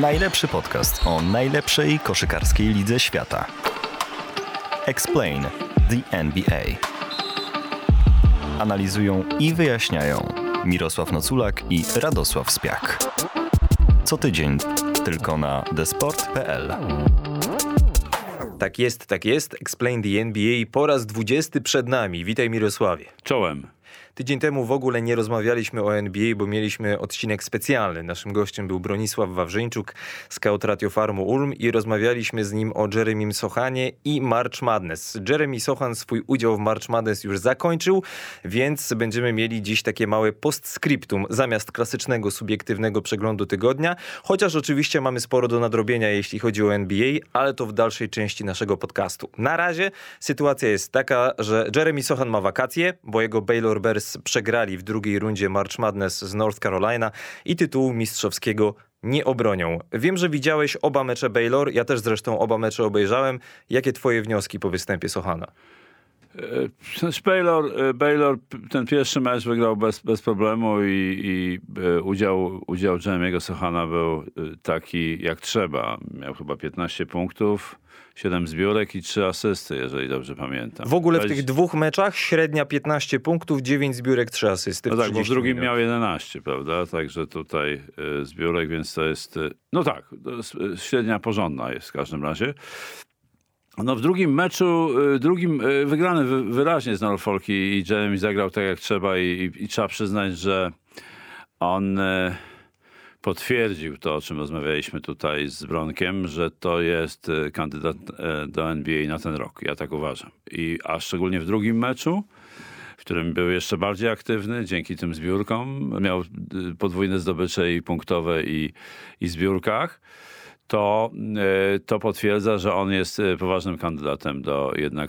Najlepszy podcast o najlepszej koszykarskiej lidze świata. Explain the NBA. Analizują i wyjaśniają Mirosław Noculak i Radosław Spiak. Co tydzień tylko na thesport.pl. Tak jest. Explain the NBA po raz 20 przed nami. Witaj, Mirosławie. Czołem. Tydzień temu w ogóle nie rozmawialiśmy o NBA, bo mieliśmy odcinek specjalny. Naszym gościem był Bronisław Wawrzyńczuk, scout Radiofarmu Ulm, i rozmawialiśmy z nim o Jeremym Sochanie i March Madness. Jeremy Sochan swój udział w March Madness już zakończył, więc będziemy mieli dziś takie małe postscriptum zamiast klasycznego, subiektywnego przeglądu tygodnia. Chociaż oczywiście mamy sporo do nadrobienia, jeśli chodzi o NBA, ale to w dalszej części naszego podcastu. Na razie sytuacja jest taka, że Jeremy Sochan ma wakacje, bo jego Baylor Bears przegrali w drugiej rundzie March Madness z North Carolina i tytułu mistrzowskiego nie obronią. Wiem, że widziałeś oba mecze Baylor, ja też zresztą oba mecze obejrzałem. Jakie twoje wnioski po występie Sochana? Baylor ten pierwszy mecz wygrał bez problemu i udział Jeremy'ego Sochana był taki jak trzeba. Miał chyba 15 punktów. 7 zbiórek i 3 asysty, jeżeli dobrze pamiętam. W ogóle w tych dwóch meczach średnia 15 punktów, 9 zbiórek, 3 asysty. No tak, bo w drugim miał 11, prawda? Także tutaj zbiórek, więc to jest... No tak, średnia porządna jest w każdym razie. No w drugim meczu, wygrany wyraźnie z Norfolki i Jeremy zagrał tak jak trzeba i trzeba przyznać, że on... potwierdził to, o czym rozmawialiśmy tutaj z Bronkiem, że to jest kandydat do NBA na ten rok. Ja tak uważam. A szczególnie w drugim meczu, w którym był jeszcze bardziej aktywny, dzięki tym zbiórkom, miał podwójne zdobycze i punktowe i zbiórkach, to potwierdza, że on jest poważnym kandydatem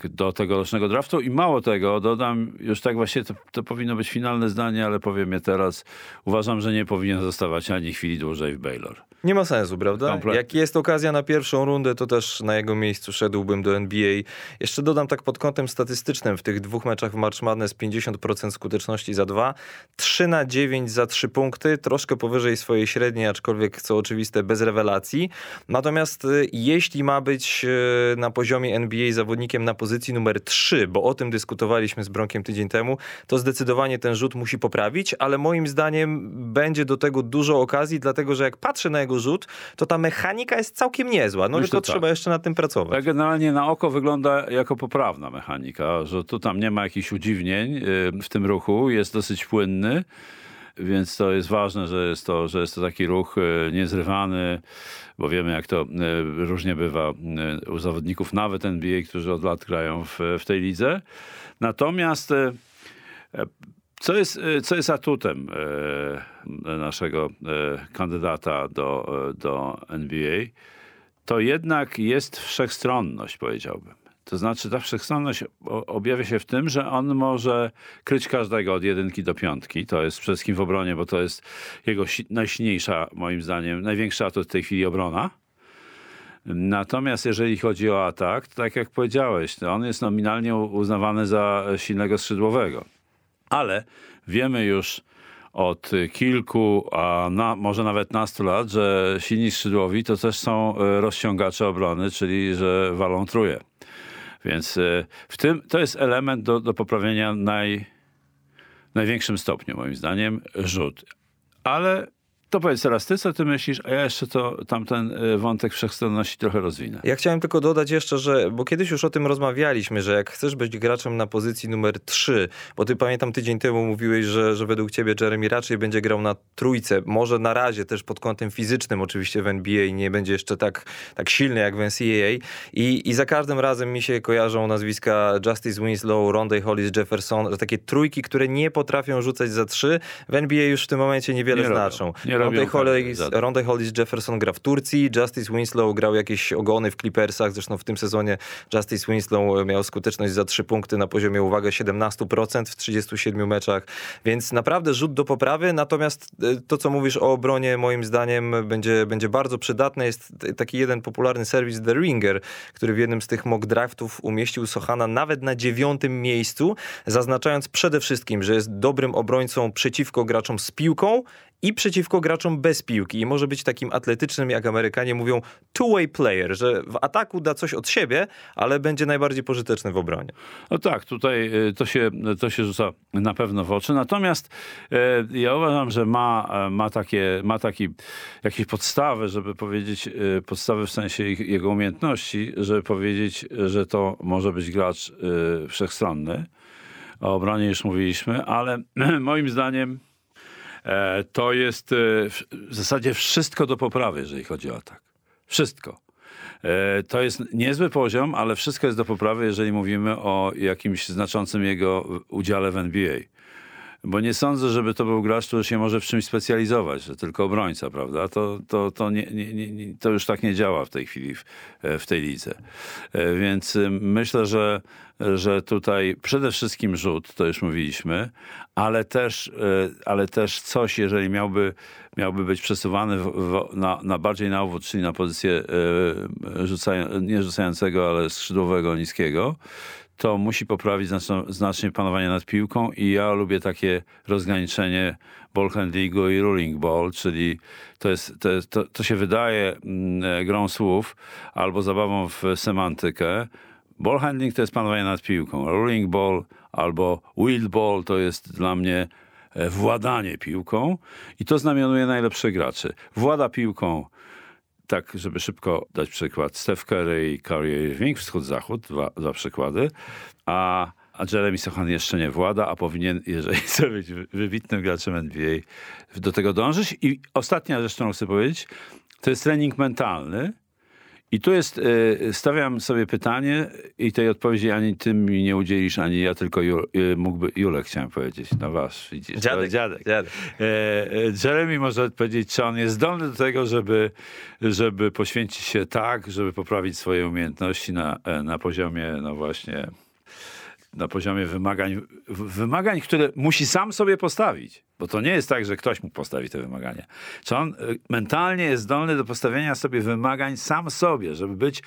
do tegorocznego draftu. I mało tego, dodam, już tak właśnie to powinno być finalne zdanie, ale powiem je teraz. Uważam, że nie powinien zostawać ani chwili dłużej w Baylor. Nie ma sensu, prawda? Kompletnie. Jak jest okazja na pierwszą rundę, to też na jego miejscu szedłbym do NBA. Jeszcze dodam tak pod kątem statystycznym. W tych dwóch meczach w March Madness 50% skuteczności za 2, 3 na 9 za 3 punkty, troszkę powyżej swojej średniej, aczkolwiek co oczywiste bez rewelacji. Natomiast jeśli ma być na poziomie NBA zawodnikiem na pozycji numer 3, bo o tym dyskutowaliśmy z Bronkiem tydzień temu, to zdecydowanie ten rzut musi poprawić, ale moim zdaniem będzie do tego dużo okazji, dlatego że jak patrzę na jego rzut, to ta mechanika jest całkiem niezła. No tylko trzeba jeszcze nad tym pracować. Tak generalnie na oko wygląda jako poprawna mechanika, że tu tam nie ma jakichś udziwnień w tym ruchu, jest dosyć płynny. Więc to jest ważne, że jest to taki ruch niezrywany, bo wiemy, jak to różnie bywa u zawodników, nawet NBA, którzy od lat grają w tej lidze. Natomiast co jest atutem naszego kandydata do NBA, to jednak jest wszechstronność, powiedziałbym. To znaczy ta wszechstronność objawia się w tym, że on może kryć każdego od 1 do 5. To jest przede wszystkim w obronie, bo to jest jego najsilniejsza, moim zdaniem, największa atut w tej chwili obrona. Natomiast jeżeli chodzi o atak, to tak jak powiedziałeś, to on jest nominalnie uznawany za silnego skrzydłowego. Ale wiemy już od kilku, może nawet 100 lat, że silni skrzydłowi to też są rozciągacze obrony, czyli że walą trójkę. Więc w tym to jest element do poprawienia największym stopniu, moim zdaniem, rzut. Ale to powiedz teraz ty, co ty myślisz, a ja jeszcze tamten wątek wszechstronności trochę rozwinę. Ja chciałem tylko dodać jeszcze, że, bo kiedyś już o tym rozmawialiśmy, że jak chcesz być graczem na pozycji numer 3, bo ty, pamiętam, tydzień temu mówiłeś, że według ciebie Jeremy raczej będzie grał na trójce, może na razie też pod kątem fizycznym, oczywiście w NBA nie będzie jeszcze tak silny jak w NCAA i za każdym razem mi się kojarzą nazwiska Justise Winslow, Rondé Hollis-Jefferson, że takie trójki, które nie potrafią rzucać za 3, w NBA już w tym momencie niewiele znaczą. Rondé Hollis-Jefferson gra w Turcji, Justise Winslow grał jakieś ogony w Clippersach, zresztą w tym sezonie Justise Winslow miał skuteczność za 3 punkty na poziomie, uwaga, 17% w 37 meczach, więc naprawdę rzut do poprawy, natomiast to, co mówisz o obronie, moim zdaniem będzie bardzo przydatne. Jest taki jeden popularny serwis The Ringer, który w jednym z tych mock draftów umieścił Sochana nawet na 9. miejscu, zaznaczając przede wszystkim, że jest dobrym obrońcą przeciwko graczom z piłką i przeciwko graczom bez piłki. I może być takim atletycznym, jak Amerykanie mówią, two-way player, że w ataku da coś od siebie, ale będzie najbardziej pożyteczny w obronie. No tak, tutaj to się rzuca na pewno w oczy. Natomiast ja uważam, że ma takie jakieś podstawy, żeby powiedzieć, podstawy w sensie jego umiejętności, żeby powiedzieć, że to może być gracz wszechstronny. O obronie już mówiliśmy, ale moim zdaniem to jest w zasadzie wszystko do poprawy, jeżeli chodzi o atak. Wszystko. To jest niezły poziom, ale wszystko jest do poprawy, jeżeli mówimy o jakimś znaczącym jego udziale w NBA. Bo nie sądzę, żeby to był gracz, który się może w czymś specjalizować, że tylko obrońca, prawda? To już tak nie działa w tej chwili w tej lidze. Więc myślę, że tutaj przede wszystkim rzut, to już mówiliśmy, ale też coś, jeżeli miałby być przesuwany na bardziej na obwód, czyli na pozycję nie rzucającego, ale skrzydłowego, niskiego, to musi poprawić znacznie panowanie nad piłką i ja lubię takie rozgraniczenie ball handlingu i ruling ball, czyli to się wydaje grą słów albo zabawą w semantykę. Ball handling to jest panowanie nad piłką, ruling ball albo wild ball to jest dla mnie władanie piłką i to znamionuje najlepszych graczy. Włada piłką. Tak, żeby szybko dać przykład. Steph Curry i Kyrie Irving, wschód-zachód, dwa przykłady. A Jeremy Sochan jeszcze nie włada, a powinien, jeżeli chce być wybitnym graczem NBA, do tego dążyć. I ostatnia rzecz, którą chcę powiedzieć, to jest trening mentalny. I tu jest, stawiam sobie pytanie i tej odpowiedzi ani ty mi nie udzielisz, ani ja, tylko Julek chciałem powiedzieć, na was. Widzisz, dziadek. Jeremy może odpowiedzieć, czy on jest zdolny do tego, żeby poświęcić się tak, żeby poprawić swoje umiejętności na poziomie, no właśnie, na poziomie wymagań, które musi sam sobie postawić. Bo to nie jest tak, że ktoś mu postawi te wymagania. Czy on mentalnie jest zdolny do postawienia sobie wymagań sam sobie, żeby być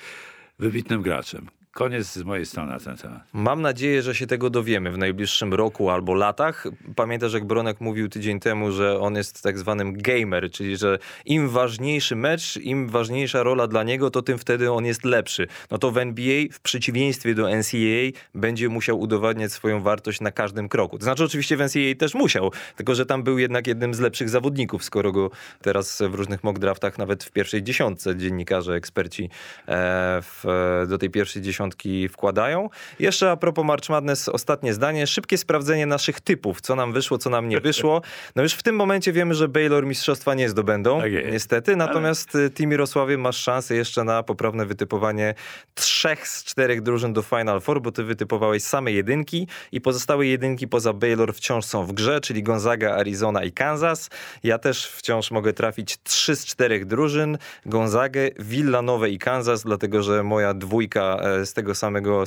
wybitnym graczem? Koniec z mojej strony na ten temat. Mam nadzieję, że się tego dowiemy w najbliższym roku albo latach. Pamiętasz, jak Bronek mówił tydzień temu, że on jest tak zwanym gamer, czyli że im ważniejszy mecz, im ważniejsza rola dla niego, to tym wtedy on jest lepszy. No to w NBA, w przeciwieństwie do NCAA, będzie musiał udowadniać swoją wartość na każdym kroku. To znaczy oczywiście w NCAA też musiał, tylko że tam był jednak jednym z lepszych zawodników, skoro go teraz w różnych mock draftach, nawet w pierwszej dziesiątce dziennikarze, eksperci do tej pierwszej dziesiątki wkładają. Jeszcze a propos March Madness, ostatnie zdanie. Szybkie sprawdzenie naszych typów. Co nam wyszło, co nam nie wyszło. No już w tym momencie wiemy, że Baylor mistrzostwa nie zdobędą. Okay. Niestety. Natomiast ty, Mirosławie, masz szansę jeszcze na poprawne wytypowanie 3 z 4 drużyn do Final Four, bo ty wytypowałeś same jedynki i pozostałe jedynki poza Baylor wciąż są w grze, czyli Gonzaga, Arizona i Kansas. Ja też wciąż mogę trafić 3 z 4 drużyn. Gonzagę, Villanowę i Kansas, dlatego, że moja dwójka z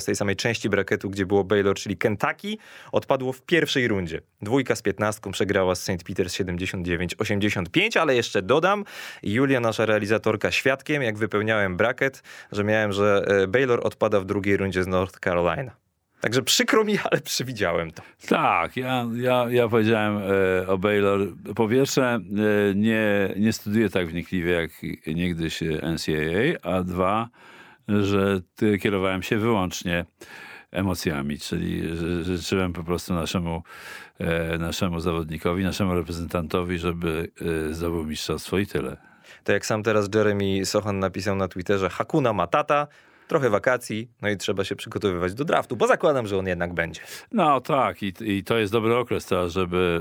tej samej części braketu, gdzie było Baylor, czyli Kentucky, odpadło w pierwszej rundzie. 2 z 15 przegrała z St. Peter's 79-85, ale jeszcze dodam, Julia, nasza realizatorka, świadkiem, jak wypełniałem braket, że miałem, że Baylor odpada w drugiej rundzie z North Carolina. Także przykro mi, ale przewidziałem to. Tak, ja powiedziałem o Baylor. Po pierwsze, nie studiuję tak wnikliwie, jak niegdyś NCAA, a 2... że kierowałem się wyłącznie emocjami, czyli życzyłem po prostu naszemu zawodnikowi, naszemu reprezentantowi, żeby zdobył mistrzostwo i tyle. To jak sam teraz Jeremy Sochan napisał na Twitterze, Hakuna Matata, trochę wakacji, no i trzeba się przygotowywać do draftu, bo zakładam, że on jednak będzie. No tak, i to jest dobry okres teraz,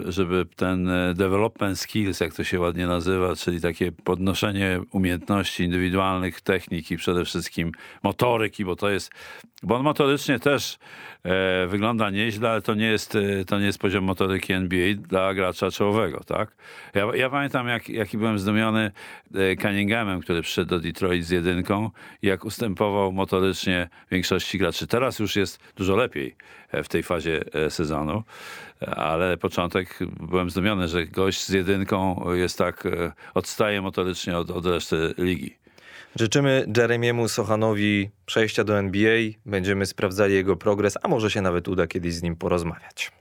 żeby ten development skills, jak to się ładnie nazywa, czyli takie podnoszenie umiejętności indywidualnych, techniki, przede wszystkim motoryki, bo on motorycznie też wygląda nieźle, ale to nie jest poziom motoryki NBA dla gracza czołowego, tak? Ja pamiętam, jaki byłem zdumiony Cunninghamem, który przyszedł do Detroit z jedynką, jak ustępował motorycznie większości graczy. Teraz już jest dużo lepiej w tej fazie sezonu, ale początek byłem zdumiony, że gość z jedynką jest tak, odstaje motorycznie od reszty ligi. Życzymy Jeremiemu Sochanowi przejścia do NBA. Będziemy sprawdzali jego progres, a może się nawet uda kiedyś z nim porozmawiać.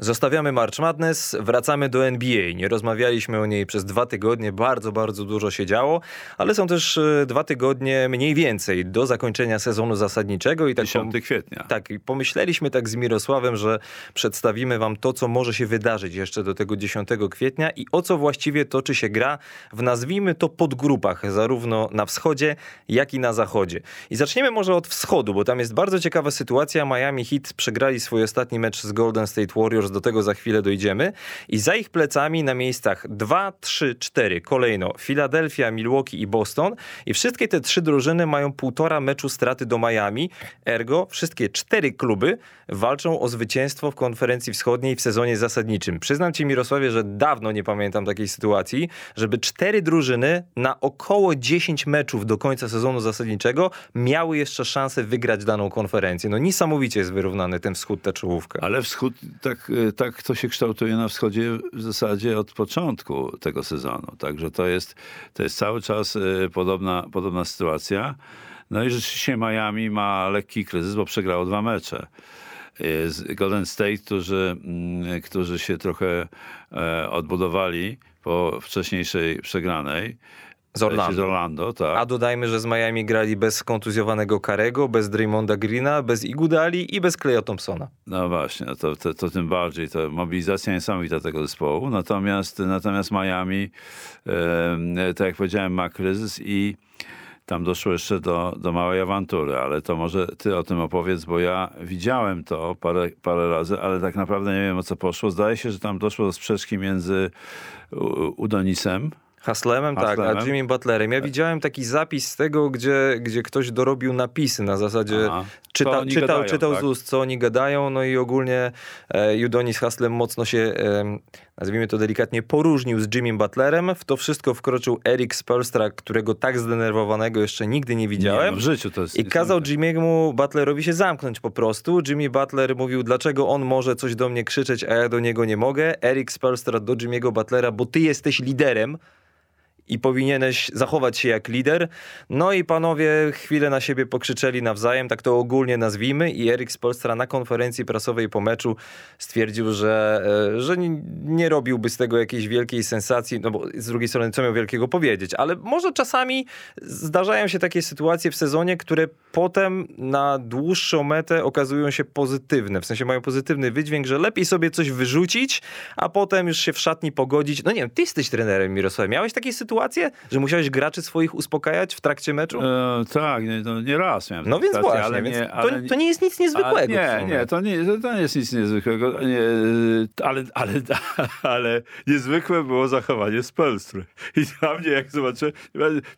Zostawiamy March Madness, wracamy do NBA. Nie rozmawialiśmy o niej przez 2 tygodnie, bardzo dużo się działo, ale są też 2 tygodnie mniej więcej do zakończenia sezonu zasadniczego. I tak 10 kwietnia. Tak, i pomyśleliśmy tak z Mirosławem, że przedstawimy wam to, co może się wydarzyć jeszcze do tego 10 kwietnia i o co właściwie toczy się gra w, nazwijmy to, podgrupach, zarówno na wschodzie, jak i na zachodzie. I zaczniemy może od wschodu, bo tam jest bardzo ciekawa sytuacja. Miami Heat przegrali swój ostatni mecz z Golden State Warriors, do tego za chwilę dojdziemy. I za ich plecami na miejscach 2, 3, 4 kolejno Filadelfia, Milwaukee i Boston. I wszystkie te 3 drużyny mają 1,5 meczu straty do Miami. Ergo wszystkie 4 kluby walczą o zwycięstwo w konferencji wschodniej w sezonie zasadniczym. Przyznam ci, Mirosławie, że dawno nie pamiętam takiej sytuacji, żeby 4 drużyny na około 10 meczów do końca sezonu zasadniczego miały jeszcze szansę wygrać daną konferencję. No niesamowicie jest wyrównany ten wschód, ta czołówka. Ale wschód tak to się kształtuje na wschodzie w zasadzie od początku tego sezonu. Także to jest cały czas podobna sytuacja. No i rzeczywiście Miami ma lekki kryzys, bo przegrało 2 mecze. Z Golden State, którzy się trochę odbudowali po wcześniejszej przegranej. Z Orlando, tak. A dodajmy, że z Miami grali bez kontuzjowanego Curry'ego, bez Draymonda Greena, bez Igudali i bez Klaya Thompsona. No właśnie, to tym bardziej, to mobilizacja niesamowita tego zespołu. Natomiast Miami, tak jak powiedziałem, ma kryzys i tam doszło jeszcze do małej awantury, ale to może ty o tym opowiedz, bo ja widziałem to parę razy, ale tak naprawdę nie wiem, o co poszło. Zdaje się, że tam doszło do sprzeczki między Udonisem Haslemem, tak, a Jimmy Butlerem. Ja widziałem taki zapis z tego, gdzie ktoś dorobił napisy na zasadzie czytał tak? Z ust, co oni gadają, no i ogólnie Udonis Haslem mocno się, nazwijmy to delikatnie, poróżnił z Jimmy Butlerem. W to wszystko wkroczył Eric Spoelstra, którego tak zdenerwowanego jeszcze nigdy nie widziałem. Nie, no w życiu to jest. I kazał Jimmy'emu Butlerowi się zamknąć po prostu. Jimmy Butler mówił, dlaczego on może coś do mnie krzyczeć, a ja do niego nie mogę. Eric Spoelstra do Jimmy'ego Butlera, bo ty jesteś liderem i powinieneś zachować się jak lider. No i panowie chwilę na siebie pokrzyczeli nawzajem, tak to ogólnie nazwijmy, i Eric Spoelstra na konferencji prasowej po meczu stwierdził, że nie robiłby z tego jakiejś wielkiej sensacji, no bo z drugiej strony co miał wielkiego powiedzieć, ale może czasami zdarzają się takie sytuacje w sezonie, które potem na dłuższą metę okazują się pozytywne, w sensie mają pozytywny wydźwięk, że lepiej sobie coś wyrzucić, a potem już się w szatni pogodzić. No nie wiem, ty jesteś trenerem, Mirosław, miałeś takie sytuacje, że musiałeś graczy swoich uspokajać w trakcie meczu? Tak, nie raz miałem. No więc właśnie, ale to nie jest nic niezwykłego. Nie, to nie jest nic niezwykłego, ale niezwykłe było zachowanie Spoelstry. I dla mnie, jak zobaczyłem,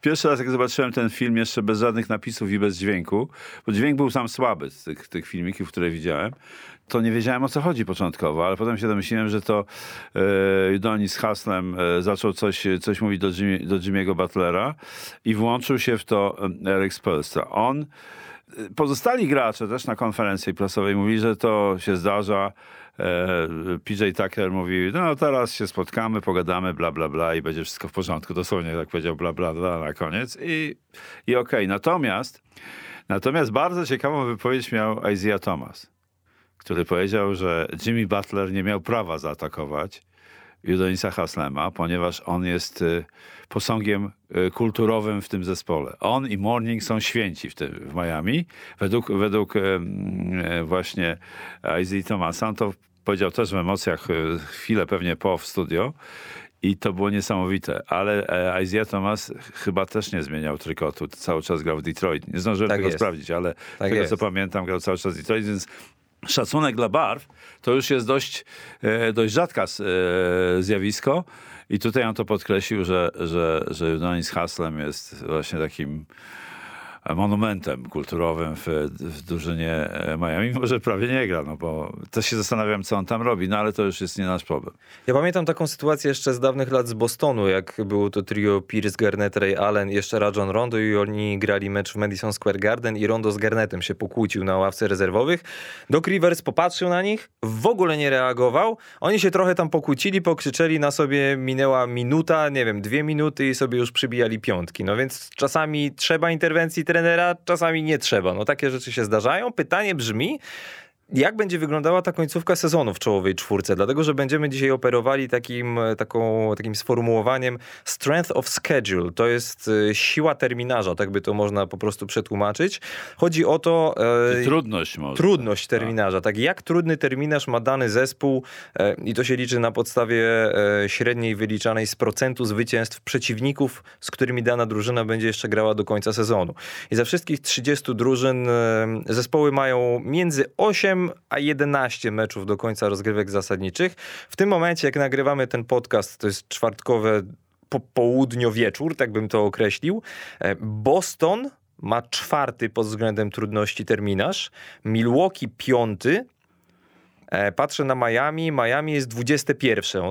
pierwszy raz jak zobaczyłem ten film jeszcze bez żadnych napisów i bez dźwięku, bo dźwięk był sam słaby z tych filmików, które widziałem, to nie wiedziałem, o co chodzi początkowo, ale potem się domyśliłem, że to Udonis Haslem zaczął coś mówić do Jimmy'ego Butlera i włączył się w to Eric Spoelstra. Pozostali gracze też na konferencji prasowej mówili, że to się zdarza. PJ Tucker mówi, no teraz się spotkamy, pogadamy, bla, bla, bla i będzie wszystko w porządku. Dosłownie tak powiedział, bla, bla, bla na koniec i okej. Natomiast bardzo ciekawą wypowiedź miał Isaiah Thomas, który powiedział, że Jimmy Butler nie miał prawa zaatakować Udonisa Haslema, ponieważ on jest posągiem kulturowym w tym zespole. On i Morning są święci w Miami. Według właśnie Isaiah Thomasa, on to powiedział też w emocjach chwilę pewnie w studio i to było niesamowite, ale Isaiah Thomas chyba też nie zmieniał trykotu, cały czas grał w Detroit. Nie zdążyłem tego sprawdzić, ale z tego co pamiętam grał cały czas w Detroit, więc szacunek dla barw to już jest dość rzadkie zjawisko i tutaj on to podkreślił, że Udonis Haslem jest właśnie takim monumentem kulturowym w drużynie Miami. Może prawie nie gra, no bo też się zastanawiam, co on tam robi, no ale to już jest nie nasz problem. Ja pamiętam taką sytuację jeszcze z dawnych lat z Bostonu, jak było to trio Pierce, Garnett, Ray Allen, jeszcze Rajon Rondo i oni grali mecz w Madison Square Garden i Rondo z Garnettem się pokłócił na ławce rezerwowych. Doc Rivers popatrzył na nich, w ogóle nie reagował, oni się trochę tam pokłócili, pokrzyczeli na sobie, minęła minuta, nie wiem, 2 minuty i sobie już przybijali piątki. No więc czasami trzeba interwencji trenera, czasami nie trzeba. No takie rzeczy się zdarzają. Pytanie brzmi, jak będzie wyglądała ta końcówka sezonu w czołowej czwórce, dlatego, że będziemy dzisiaj operowali takim sformułowaniem strength of schedule. To jest siła terminarza, tak by to można po prostu przetłumaczyć. Chodzi o to... Trudność terminarza. Tak, jak trudny terminarz ma dany zespół i to się liczy na podstawie średniej wyliczanej z procentu zwycięstw przeciwników, z którymi dana drużyna będzie jeszcze grała do końca sezonu. I za wszystkich 30 drużyn zespoły mają między 8 a 11 meczów do końca rozgrywek zasadniczych. W tym momencie, jak nagrywamy ten podcast, to jest czwartkowe popołudniowieczór, tak bym to określił. Boston ma 4. pod względem trudności terminarz. Milwaukee 5. Patrzę na Miami. Miami jest 21.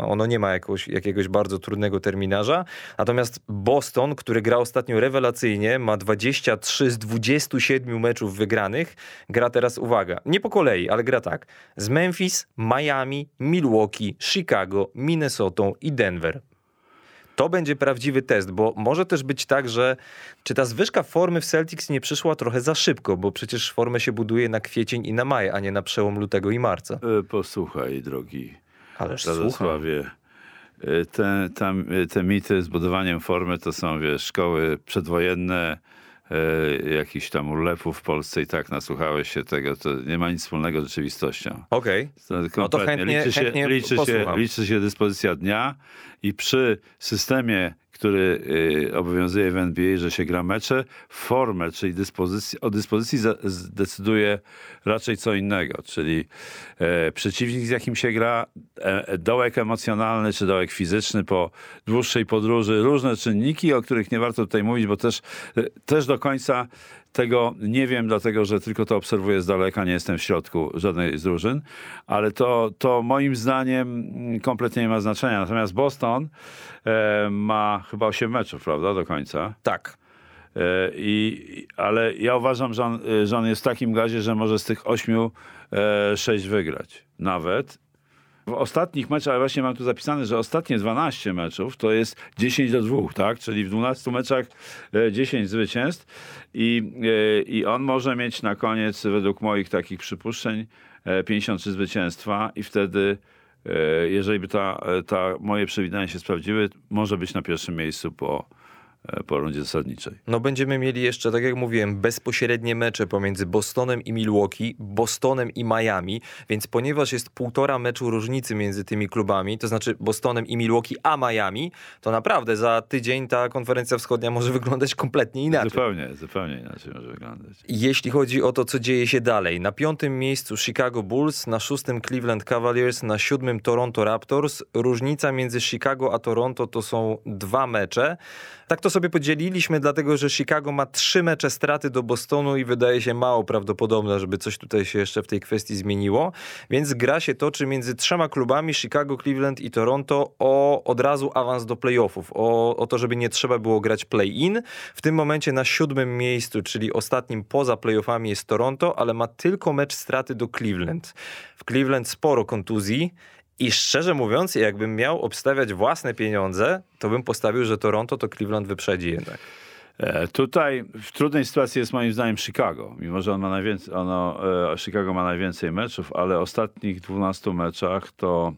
Ono nie ma jakiegoś bardzo trudnego terminarza. Natomiast Boston, który gra ostatnio rewelacyjnie, ma 23 z 27 meczów wygranych. Gra teraz, uwaga, nie po kolei, ale gra tak. Z Memphis, Miami, Milwaukee, Chicago, Minnesota i Denver. To będzie prawdziwy test, bo może też być tak, że czy ta zwyżka formy w Celtics nie przyszła trochę za szybko, bo przecież formę się buduje na kwiecień i na maj, a nie na przełom lutego i marca. Posłuchaj, drogi Radosławie, te mity z budowaniem formy to są, szkoły przedwojenne, jakichś tam urlepów w Polsce i tak nasłuchałeś się tego, to nie ma nic wspólnego z rzeczywistością. Okej, no to liczy się dyspozycja dnia i przy systemie, który obowiązuje w NBA, że się gra mecze, formę, czyli o dyspozycji zdecyduje raczej co innego, czyli przeciwnik, z jakim się gra, dołek emocjonalny czy dołek fizyczny po dłuższej podróży, różne czynniki, o których nie warto tutaj mówić, bo też do końca tego nie wiem, dlatego że tylko to obserwuję z daleka, nie jestem w środku żadnej z drużyn, ale to moim zdaniem kompletnie nie ma znaczenia. Natomiast Boston ma chyba 8 meczów, prawda, do końca? Tak. Ale ja uważam, że on jest w takim gazie, że może z tych 8 6 wygrać. Nawet. W ostatnich meczach, ale właśnie mam tu zapisane, że ostatnie 12 meczów to jest 10-2, tak? Czyli w 12 meczach 10 zwycięstw i on może mieć na koniec, według moich takich przypuszczeń, 53 zwycięstwa i wtedy, jeżeli by ta moje przewidywania się sprawdziły, może być na pierwszym miejscu po rundzie zasadniczej. No będziemy mieli jeszcze, tak jak mówiłem, bezpośrednie mecze pomiędzy Bostonem i Milwaukee, Bostonem i Miami, więc ponieważ jest 1,5 meczu różnicy między tymi klubami, to znaczy Bostonem i Milwaukee, a Miami, to naprawdę za tydzień ta konferencja wschodnia może wyglądać kompletnie inaczej. Zupełnie inaczej może wyglądać. Jeśli chodzi o to, co dzieje się dalej. Na 5. miejscu Chicago Bulls, na 6. Cleveland Cavaliers, na 7. Toronto Raptors. Różnica między Chicago a Toronto to są 2 mecze. Tak to sobie podzieliliśmy, dlatego że Chicago ma 3 mecze straty do Bostonu i wydaje się mało prawdopodobne, żeby coś tutaj się jeszcze w tej kwestii zmieniło, więc gra się toczy między 3 klubami, Chicago, Cleveland i Toronto, o od razu awans do playoffów, o to, żeby nie trzeba było grać play-in. W tym momencie na 7. miejscu, czyli ostatnim poza playoffami jest Toronto, ale ma tylko mecz straty do Cleveland. W Cleveland sporo kontuzji. I szczerze mówiąc, jakbym miał obstawiać własne pieniądze, to bym postawił, że Toronto to Cleveland wyprzedzi jednak. Tutaj w trudnej sytuacji jest moim zdaniem Chicago. Mimo że Chicago ma najwięcej meczów, ale w ostatnich 12 meczach to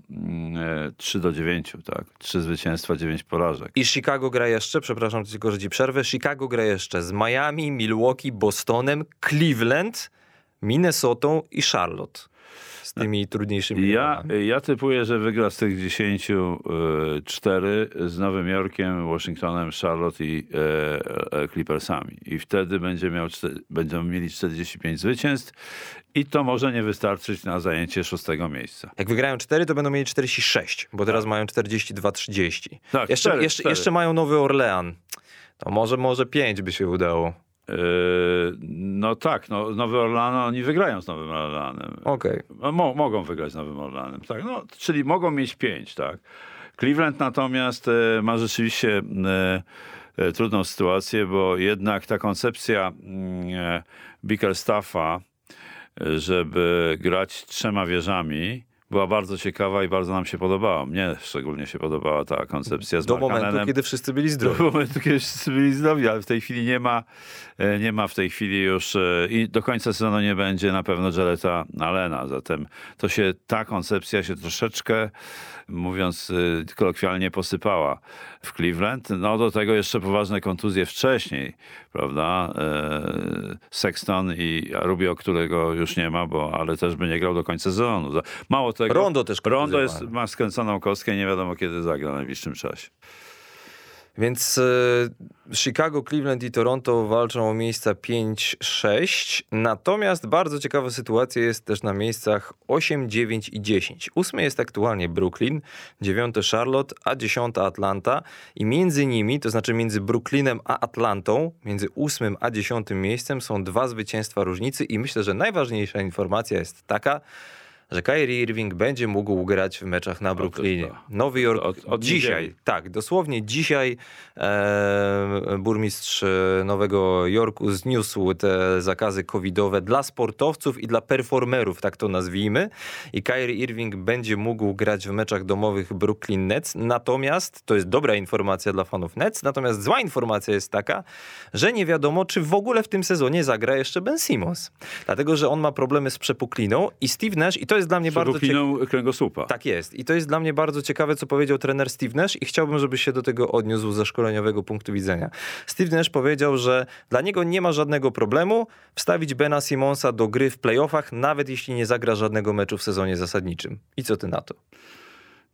3-9, tak? 3 zwycięstwa, 9 porażek. I Chicago gra jeszcze, przepraszam tylko, że ci przerwę, Chicago gra jeszcze z Miami, Milwaukee, Bostonem, Cleveland, Minnesotą i Charlotte. Z tymi trudniejszymi. Ja typuję, że wygra z tych 10 4 z Nowym Jorkiem, Waszyngtonem, Charlotte i Clippersami. I wtedy będą mieli 45 zwycięstw i to może nie wystarczyć na zajęcie 6. miejsca. Jak wygrają 4, to będą mieli 46, bo teraz mają 42-30. Tak, jeszcze mają Nowy Orlean. To może 5 by się udało. No tak, Nowy Orlean, oni wygrają z Nowym Orleanem. Okay. Mogą wygrać z Nowym Orleanem, tak? No, czyli mogą mieć 5, tak? Cleveland natomiast ma rzeczywiście trudną sytuację, bo jednak ta koncepcja Bickerstaffa, żeby grać 3 wieżami, była bardzo ciekawa i bardzo nam się podobała. Mnie szczególnie się podobała ta koncepcja z Mark Allenem, kiedy wszyscy byli zdrowi. Do momentu, kiedy wszyscy byli zdrowi, ale w tej chwili nie ma w tej chwili już i do końca sezonu nie będzie na pewno Jarretta Allena. Zatem ta koncepcja się troszeczkę, mówiąc kolokwialnie, posypała w Cleveland. No do tego jeszcze poważne kontuzje wcześniej, prawda? Sexton i Rubio, którego już nie ma, ale też by nie grał do końca sezonu. Mało tego, Rondo też ma skręconą kostkę i nie wiadomo kiedy zagra w najbliższym czasie. Więc Chicago, Cleveland i Toronto walczą o miejsca 5-6. Natomiast bardzo ciekawa sytuacja jest też na miejscach 8, 9 i 10. 8 jest aktualnie Brooklyn, 9 Charlotte, a 10 Atlanta. I między nimi, to znaczy między Brooklynem a Atlantą, między 8 a 10 miejscem są 2 zwycięstwa różnicy. I myślę, że najważniejsza informacja jest taka, że Kyrie Irving będzie mógł grać w meczach na Brooklynie. Nowy Jork dzisiaj, tak, dosłownie dzisiaj burmistrz Nowego Jorku zniósł te zakazy covidowe dla sportowców i dla performerów, tak to nazwijmy. I Kyrie Irving będzie mógł grać w meczach domowych Brooklyn Nets. Natomiast, to jest dobra informacja dla fanów Nets, natomiast zła informacja jest taka, że nie wiadomo, czy w ogóle w tym sezonie zagra jeszcze Ben Simmons. Dlatego, że on ma problemy z przepukliną i Steve Nash, i to jest dla mnie bardzo ciekawe. Kręgosłupa. Tak jest. I to jest dla mnie bardzo ciekawe, co powiedział trener Steve Nash i chciałbym, żeby się do tego odniósł ze szkoleniowego punktu widzenia. Steve Nash powiedział, że dla niego nie ma żadnego problemu wstawić Bena Simmonsa do gry w playoffach, nawet jeśli nie zagra żadnego meczu w sezonie zasadniczym. I co ty na to?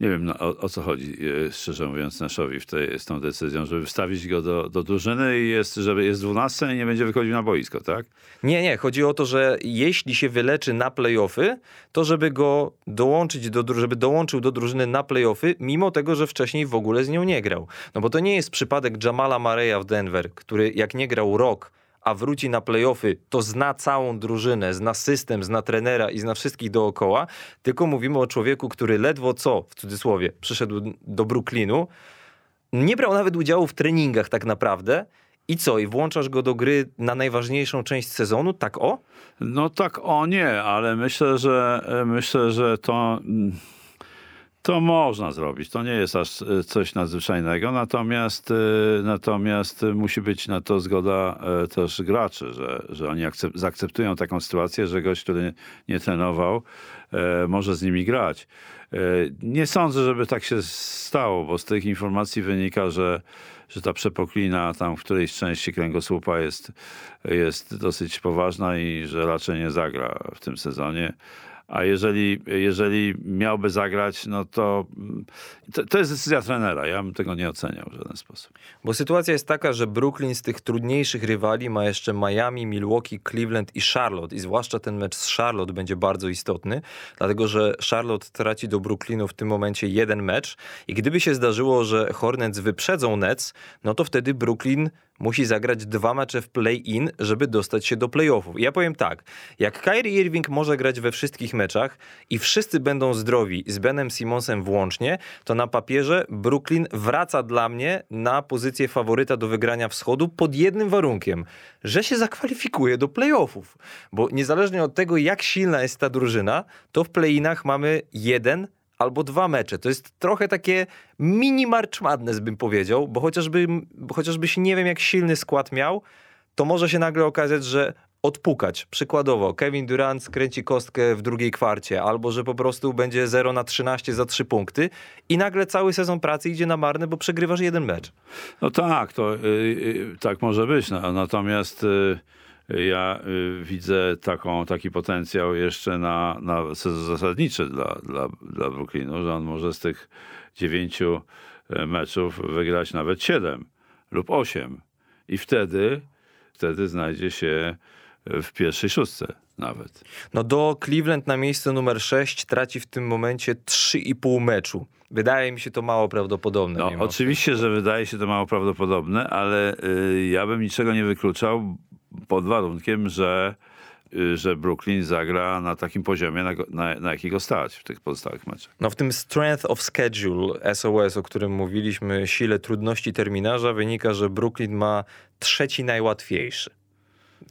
Nie wiem, o co chodzi, szczerze mówiąc, Naszowi z tą decyzją, żeby wstawić go do drużyny i żeby jest 12 i nie będzie wychodził na boisko, tak? Nie. Chodzi o to, że jeśli się wyleczy na play-offy, to żeby go dołączył do drużyny na play-offy, mimo tego, że wcześniej w ogóle z nią nie grał. No bo to nie jest przypadek Jamala Murraya w Denver, który jak nie grał rok, a wróci na play-offy, to zna całą drużynę, zna system, zna trenera i zna wszystkich dookoła, tylko mówimy o człowieku, który ledwo co, w cudzysłowie, przyszedł do Brooklynu, nie brał nawet udziału w treningach tak naprawdę. I co? I włączasz go do gry na najważniejszą część sezonu? Tak o? No tak o nie, ale myślę, że to można zrobić. To nie jest aż coś nadzwyczajnego, natomiast musi być na to zgoda też graczy, że oni zaakceptują taką sytuację, że gość, który nie trenował, może z nimi grać. Nie sądzę, żeby tak się stało, bo z tych informacji wynika, że ta przepoklina tam w którejś części kręgosłupa jest dosyć poważna i że raczej nie zagra w tym sezonie. A jeżeli miałby zagrać, no to jest decyzja trenera. Ja bym tego nie oceniał w żaden sposób. Bo sytuacja jest taka, że Brooklyn z tych trudniejszych rywali ma jeszcze Miami, Milwaukee, Cleveland i Charlotte. I zwłaszcza ten mecz z Charlotte będzie bardzo istotny, dlatego że Charlotte traci do Brooklynu w tym momencie jeden mecz. I gdyby się zdarzyło, że Hornets wyprzedzą Nets, no to wtedy Brooklyn musi zagrać 2 mecze w play-in, żeby dostać się do play-offów. I ja powiem tak, jak Kyrie Irving może grać we wszystkich meczach i wszyscy będą zdrowi z Benem Simmonsem włącznie, to na papierze Brooklyn wraca dla mnie na pozycję faworyta do wygrania wschodu pod jednym warunkiem, że się zakwalifikuje do play-offów. Bo niezależnie od tego, jak silna jest ta drużyna, to w play-inach mamy 1 albo 2 mecze. To jest trochę takie mini March Madness, bym powiedział, bo chociażbyś nie wiem, jak silny skład miał, to może się nagle okazać, że odpukać. Przykładowo Kevin Durant skręci kostkę w drugiej kwarcie, albo że po prostu będzie 0-13 za 3 punkty i nagle cały sezon pracy idzie na marne, bo przegrywasz jeden mecz. No tak, to tak może być. Natomiast ja widzę taki potencjał jeszcze na sezon zasadniczy dla Brooklynu, że on może z tych 9 meczów wygrać nawet 7 lub 8 i wtedy znajdzie się w pierwszej 6 nawet. No do Cleveland na miejsce numer 6 traci w tym momencie 3,5 meczu. Wydaje mi się to mało prawdopodobne. No, oczywiście, że wydaje się to mało prawdopodobne, ale ja bym niczego nie wykluczał, pod warunkiem, że Brooklyn zagra na takim poziomie, na jakiego stać w tych pozostałych meczach. No w tym strength of schedule, SOS, o którym mówiliśmy, sile trudności terminarza, wynika, że Brooklyn ma 3. najłatwiejszy.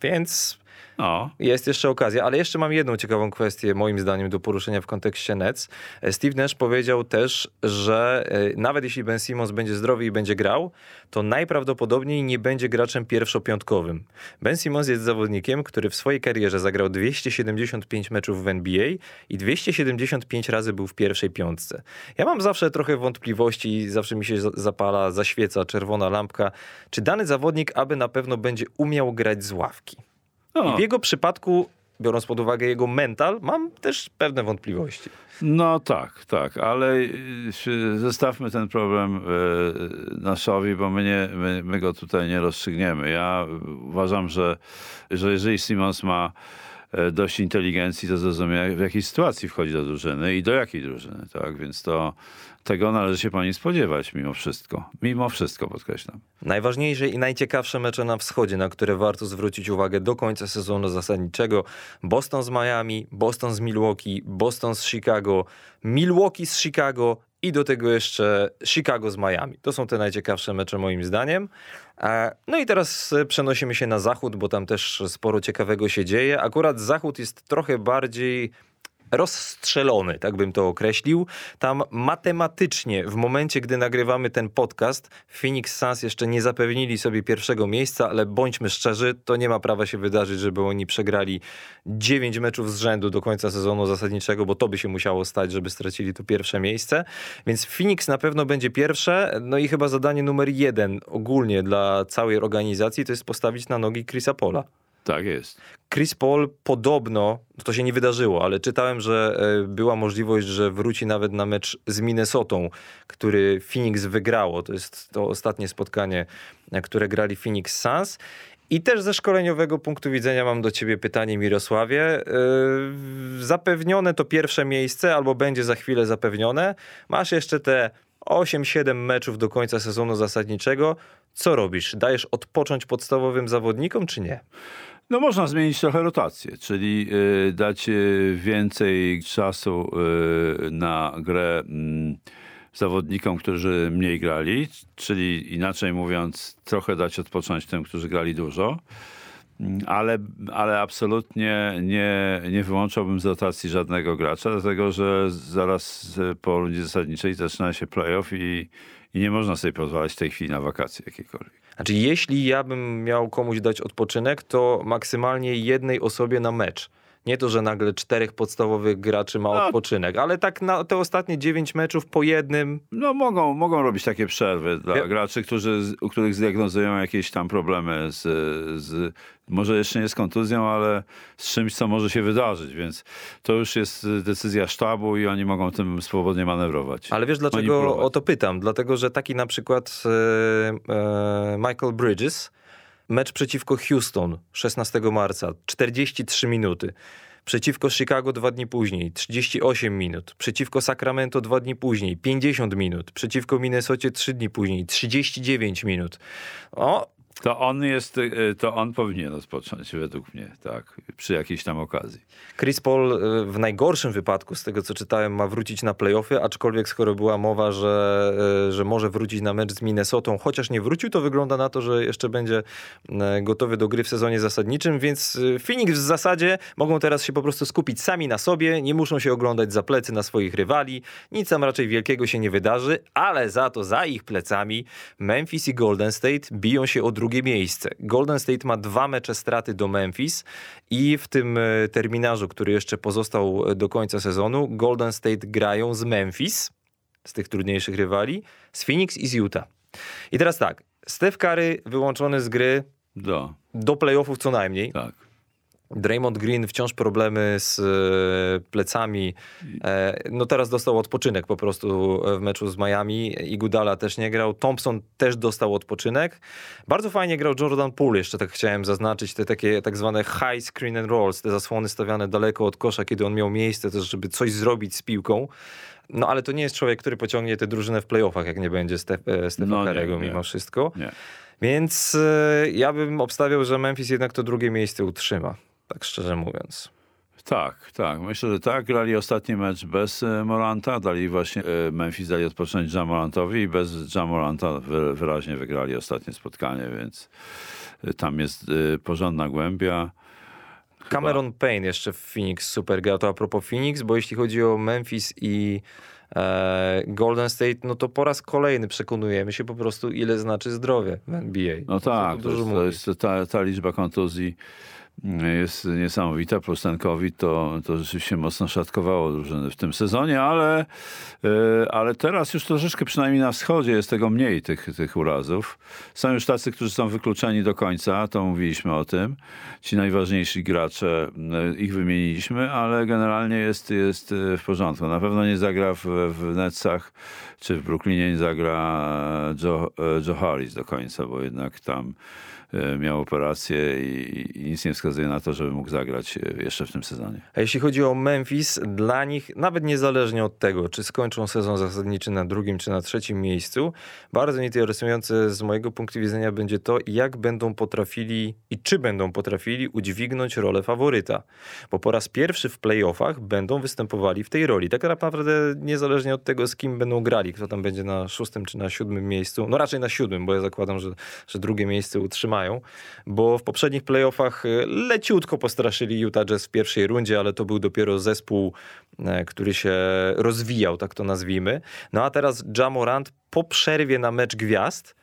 Więc No. Jest jeszcze okazja, ale jeszcze mam jedną ciekawą kwestię moim zdaniem do poruszenia w kontekście Nets. Steve Nash powiedział też, że nawet jeśli Ben Simmons będzie zdrowy i będzie grał, to najprawdopodobniej nie będzie graczem pierwszopiątkowym. Ben Simmons jest zawodnikiem, który w swojej karierze zagrał 275 meczów w NBA i 275 razy był w pierwszej piątce. Ja mam zawsze trochę wątpliwości i zawsze mi się zapala, zaświeca czerwona lampka, czy dany zawodnik aby na pewno będzie umiał grać z ławki. No. I w jego przypadku, biorąc pod uwagę jego mental, mam też pewne wątpliwości. No tak, ale zostawmy ten problem Naszowi, bo my go tutaj nie rozstrzygniemy. Ja uważam, że jeżeli Simmons ma dość inteligencji, to zrozumie, w jakiej sytuacji wchodzi do drużyny i do jakiej drużyny, tak? Więc to tego należy się pani spodziewać mimo wszystko. Mimo wszystko, podkreślam. Najważniejsze i najciekawsze mecze na wschodzie, na które warto zwrócić uwagę do końca sezonu zasadniczego. Boston z Miami, Boston z Milwaukee, Boston z Chicago, Milwaukee z Chicago i do tego jeszcze Chicago z Miami. To są te najciekawsze mecze moim zdaniem. No i teraz przenosimy się na zachód, bo tam też sporo ciekawego się dzieje. Akurat zachód jest trochę bardziej rozstrzelony, tak bym to określił. Tam matematycznie w momencie, gdy nagrywamy ten podcast, Phoenix Suns jeszcze nie zapewnili sobie pierwszego miejsca, ale bądźmy szczerzy, to nie ma prawa się wydarzyć, żeby oni przegrali 9 meczów z rzędu do końca sezonu zasadniczego, bo to by się musiało stać, żeby stracili to pierwsze miejsce. Więc Phoenix na pewno będzie pierwsze, no i chyba zadanie numer 1 ogólnie dla całej organizacji to jest postawić na nogi Chrisa Paula. Tak jest. Chris Paul podobno, to się nie wydarzyło, ale czytałem, że była możliwość, że wróci nawet na mecz z Minnesotą, który Phoenix wygrało. To jest to ostatnie spotkanie, które grali Phoenix Suns. I też ze szkoleniowego punktu widzenia mam do ciebie pytanie, Mirosławie. Zapewnione to pierwsze miejsce, albo będzie za chwilę zapewnione. Masz jeszcze te 8-7 meczów do końca sezonu zasadniczego. Co robisz? Dajesz odpocząć podstawowym zawodnikom, czy nie? No można zmienić trochę rotację, czyli dać więcej czasu na grę zawodnikom, którzy mniej grali, czyli inaczej mówiąc trochę dać odpocząć tym, którzy grali dużo, ale absolutnie nie wyłączałbym z rotacji żadnego gracza, dlatego że zaraz po rundzie zasadniczej zaczyna się playoff i nie można sobie pozwalać w tej chwili na wakacje jakiekolwiek. Znaczy, jeśli ja bym miał komuś dać odpoczynek, to maksymalnie jednej osobie na mecz. Nie to, że nagle 4 podstawowych graczy ma odpoczynek, ale tak na te ostatnie 9 meczów po jednym. No mogą robić takie przerwy dla graczy, u których zdiagnozują jakieś tam problemy z może jeszcze nie z kontuzją, ale z czymś, co może się wydarzyć, więc to już jest decyzja sztabu i oni mogą tym swobodnie manewrować. Ale wiesz, dlaczego o to pytam? Dlatego, że taki na przykład Michael Bridges, mecz przeciwko Houston 16 marca, 43 minuty. Przeciwko Chicago 2 dni później, 38 minut. Przeciwko Sacramento 2 dni później, 50 minut. Przeciwko Minnesocie 3 dni później, 39 minut. To on powinien rozpocząć, według mnie, tak, przy jakiejś tam okazji. Chris Paul w najgorszym wypadku, z tego co czytałem, ma wrócić na play-offy, aczkolwiek skoro była mowa, że może wrócić na mecz z Minnesotą, chociaż nie wrócił, to wygląda na to, że jeszcze będzie gotowy do gry w sezonie zasadniczym, więc Phoenix w zasadzie mogą teraz się po prostu skupić sami na sobie, nie muszą się oglądać za plecy na swoich rywali, nic tam raczej wielkiego się nie wydarzy, ale za to za ich plecami Memphis i Golden State biją się o drugie miejsce. Golden State ma 2 mecze straty do Memphis i w tym terminarzu, który jeszcze pozostał do końca sezonu, Golden State grają z Memphis, z tych trudniejszych rywali, z Phoenix i z Utah. I teraz tak, Steph Curry wyłączony z gry do playoffów co najmniej. Tak. Draymond Green wciąż problemy z plecami. No teraz dostał odpoczynek po prostu w meczu z Miami. Iguodala też nie grał. Thompson też dostał odpoczynek. Bardzo fajnie grał Jordan Poole. Jeszcze tak chciałem zaznaczyć te takie tak zwane high screen and rolls. Te zasłony stawiane daleko od kosza, kiedy on miał miejsce też, żeby coś zrobić z piłką. No ale to nie jest człowiek, który pociągnie tę drużynę w playoffach, jak nie będzie Stephen Curry'ego mimo wszystko. Nie. Więc ja bym obstawiał, że Memphis jednak to drugie miejsce utrzyma. Tak szczerze mówiąc. Tak. Myślę, że tak. Grali ostatni mecz bez Moranta. Memphis dali odpocząć Ja Morantowi i bez Ja Moranta wyraźnie wygrali ostatnie spotkanie, więc tam jest porządna głębia. Cameron Payne jeszcze w Phoenix super gra. To a propos Phoenix, bo jeśli chodzi o Memphis i Golden State, no to po raz kolejny przekonujemy się po prostu, ile znaczy zdrowie w NBA. No tak, to jest ta liczba kontuzji jest niesamowita, plus ten COVID to rzeczywiście mocno szatkowało drużyny w tym sezonie, ale teraz już troszeczkę przynajmniej na wschodzie jest tego mniej, tych urazów. Są już tacy, którzy są wykluczeni do końca, to mówiliśmy o tym. Ci najważniejsi gracze, ich wymieniliśmy, ale generalnie jest w porządku. Na pewno nie zagra w Netsach, czy w Brooklynie nie zagra Joe Harris do końca, bo jednak tam miał operację i nic nie wskazuje na to, żeby mógł zagrać jeszcze w tym sezonie. A jeśli chodzi o Memphis, dla nich, nawet niezależnie od tego, czy skończą sezon zasadniczy na drugim czy na trzecim miejscu, bardzo interesujące z mojego punktu widzenia będzie to, jak będą potrafili i czy będą potrafili udźwignąć rolę faworyta. Bo po raz pierwszy w playoffach będą występowali w tej roli. Tak naprawdę niezależnie od tego, z kim będą grali, kto tam będzie na 6. czy na 7. miejscu. No raczej na 7, bo ja zakładam, że drugie miejsce utrzymają. Bo w poprzednich playoffach leciutko postraszyli Utah Jazz w pierwszej rundzie, ale to był dopiero zespół, który się rozwijał, tak to nazwijmy. No a teraz Ja Morant po przerwie na mecz gwiazd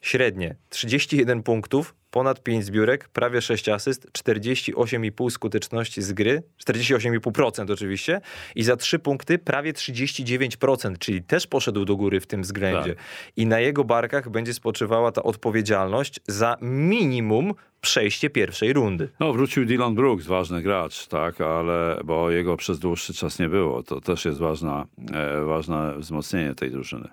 średnie 31 punktów, ponad 5 zbiórek, prawie 6 asyst, 48,5 skuteczności z gry, 48,5% oczywiście i za 3 punkty prawie 39%, czyli też poszedł do góry w tym względzie. Tak. I na jego barkach będzie spoczywała ta odpowiedzialność za minimum przejście pierwszej rundy. No wrócił Dillon Brooks, ważny gracz, tak, ale bo jego przez dłuższy czas nie było. To też jest ważne wzmocnienie tej drużyny.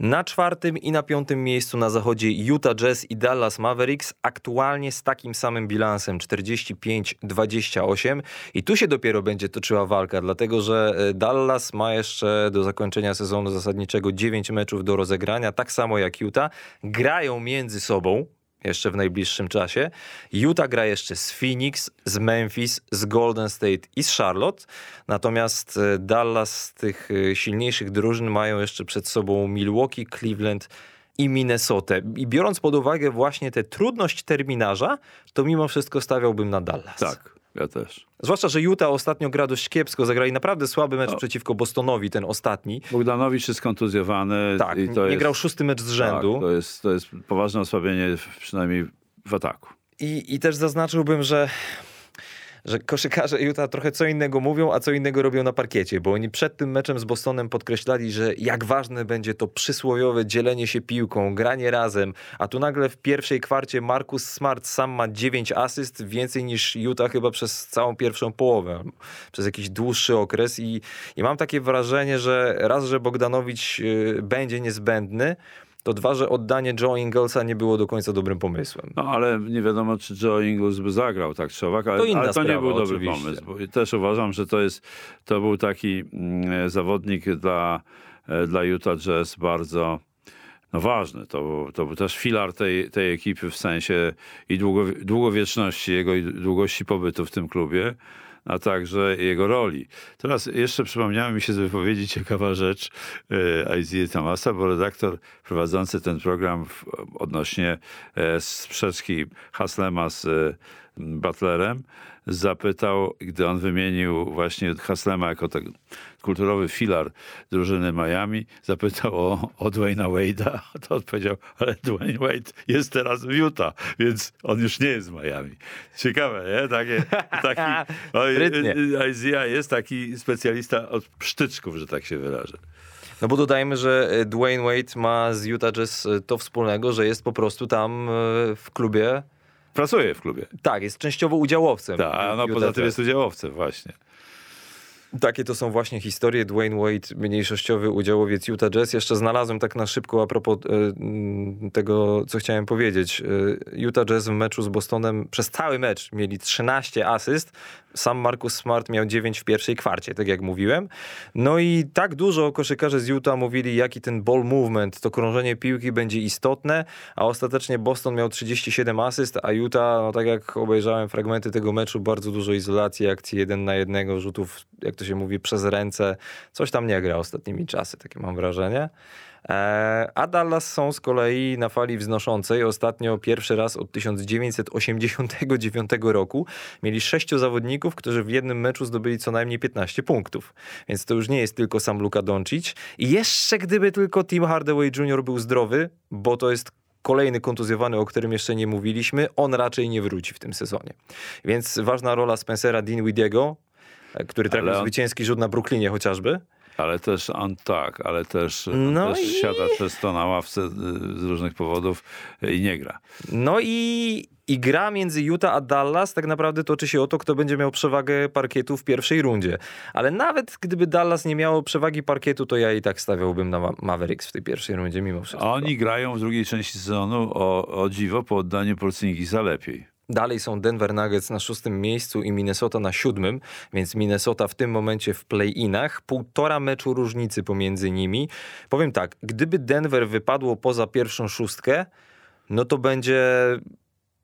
Na 4. i na 5. miejscu na zachodzie Utah Jazz i Dallas Mavericks, aktualnie z takim samym bilansem 45-28 i tu się dopiero będzie toczyła walka, dlatego że Dallas ma jeszcze do zakończenia sezonu zasadniczego 9 meczów do rozegrania, tak samo jak Utah, grają między sobą jeszcze w najbliższym czasie. Utah gra jeszcze z Phoenix, z Memphis, z Golden State i z Charlotte. Natomiast Dallas z tych silniejszych drużyn mają jeszcze przed sobą Milwaukee, Cleveland i Minnesotę. I biorąc pod uwagę właśnie tę trudność terminarza, to mimo wszystko stawiałbym na Dallas. Tak, ja też. Zwłaszcza, że Utah ostatnio gra dość kiepsko. Zagrali naprawdę słaby mecz przeciwko Bostonowi, ten ostatni. Bogdanowicz jest kontuzjowany. Tak, i to nie grał 6. mecz z rzędu. Tak, to jest poważne osłabienie, przynajmniej w ataku. I też zaznaczyłbym, że koszykarze Utah trochę co innego mówią, a co innego robią na parkiecie, bo oni przed tym meczem z Bostonem podkreślali, że jak ważne będzie to przysłowiowe dzielenie się piłką, granie razem, a tu nagle w pierwszej kwarcie Marcus Smart sam ma 9 asyst, więcej niż Utah chyba przez całą pierwszą połowę, przez jakiś dłuższy okres i mam takie wrażenie, że raz, że Bogdanowicz będzie niezbędny, to 2, że oddanie Joe Inglesa nie było do końca dobrym pomysłem. No ale nie wiadomo, czy Joe Ingles by zagrał tak czy owak, ale to nie był dobry pomysł. Bo też uważam, że to był taki zawodnik dla Utah Jazz bardzo ważny. To był też filar tej ekipy w sensie i długowieczności jego i długości pobytu w tym klubie, a także jego roli. Teraz jeszcze przypomniała mi się z wypowiedzi ciekawa rzecz Isaiah Thomasa, bo redaktor prowadzący ten program odnośnie sprzeczki Haslema z Butlerem zapytał, gdy on wymienił właśnie Haslema jako ten kulturowy filar drużyny Miami, zapytał o Dwayna Wade'a, to odpowiedział, ale Dwayne Wade jest teraz w Utah, więc on już nie jest w Miami. Ciekawe, nie? Taki Isaiah jest taki specjalista od psztyczków, że tak się wyrażę. No bo dodajmy, że Dwayne Wade ma z Utah Jazz to wspólnego, że jest po prostu tam w klubie. Pracuje w klubie. Tak, jest częściowo udziałowcem. Tak, no poza tym jest udziałowcem, właśnie. Takie to są właśnie historie. Dwayne Wade, mniejszościowy udziałowiec Utah Jazz. Jeszcze znalazłem tak na szybko a propos tego, co chciałem powiedzieć. Utah Jazz w meczu z Bostonem przez cały mecz mieli 13 asyst. Sam Marcus Smart miał 9 w pierwszej kwarcie, tak jak mówiłem. No i tak dużo koszykarze z Utah mówili, jaki ten ball movement, to krążenie piłki będzie istotne, a ostatecznie Boston miał 37 asyst, a Utah, no tak jak obejrzałem fragmenty tego meczu, bardzo dużo izolacji, akcji 1 na 1, rzutów, jak to to się mówi, przez ręce. Coś tam nie gra ostatnimi czasy, takie mam wrażenie. A Dallas są z kolei na fali wznoszącej. Ostatnio pierwszy raz od 1989 roku mieli 6 zawodników, którzy w jednym meczu zdobyli co najmniej 15 punktów. Więc to już nie jest tylko sam Luka Doncic. I jeszcze gdyby tylko Tim Hardaway Jr. był zdrowy, bo to jest kolejny kontuzjowany, o którym jeszcze nie mówiliśmy. On raczej nie wróci w tym sezonie. Więc ważna rola Spencera Dinwidiego, który trafił zwycięski rzut na Brooklynie chociażby. Ale on siada często na ławce z różnych powodów i nie gra. I gra między Utah a Dallas tak naprawdę toczy się o to, kto będzie miał przewagę parkietu w pierwszej rundzie. Ale nawet gdyby Dallas nie miało przewagi parkietu, to ja i tak stawiałbym na Mavericks w tej pierwszej rundzie mimo wszystko. Oni grają w drugiej części sezonu o dziwo po oddaniu Porzingisa lepiej. Dalej są Denver Nuggets na 6. miejscu i Minnesota na 7, więc Minnesota w tym momencie w play-inach. 1,5 meczu różnicy pomiędzy nimi. Powiem tak, gdyby Denver wypadło poza pierwszą 6, no to będzie...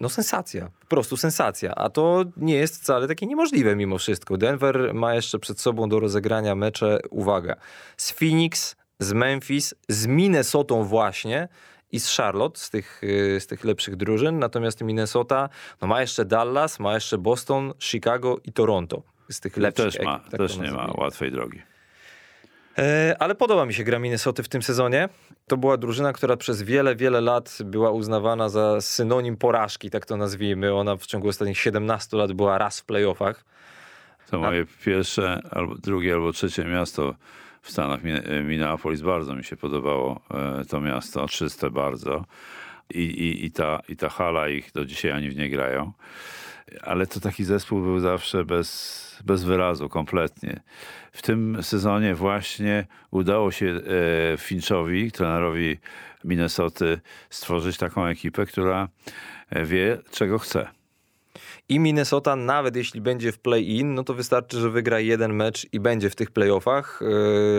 sensacja, po prostu sensacja, a to nie jest wcale takie niemożliwe mimo wszystko. Denver ma jeszcze przed sobą do rozegrania mecze, uwaga, z Phoenix, z Memphis, z Minnesotą właśnie i z Charlotte, z tych lepszych drużyn, natomiast Minnesota ma jeszcze Dallas, ma jeszcze Boston, Chicago i Toronto, z tych lepszych ekip. Też nie ma łatwej drogi. Ale podoba mi się gra Minnesoty w tym sezonie. To była drużyna, która przez wiele, wiele lat była uznawana za synonim porażki, tak to nazwijmy. Ona w ciągu ostatnich 17 lat była raz w playoffach. To moje pierwsze, albo drugie, albo trzecie miasto w Stanach, Minneapolis. Bardzo mi się podobało to miasto, czyste bardzo. I ta hala, ich do dzisiaj ani w nie grają. Ale to taki zespół był zawsze bez wyrazu, kompletnie. W tym sezonie właśnie udało się Finchowi, trenerowi Minnesoty, stworzyć taką ekipę, która wie, czego chce. I Minnesota, nawet jeśli będzie w play-in, no to wystarczy, że wygra jeden mecz i będzie w tych play-offach.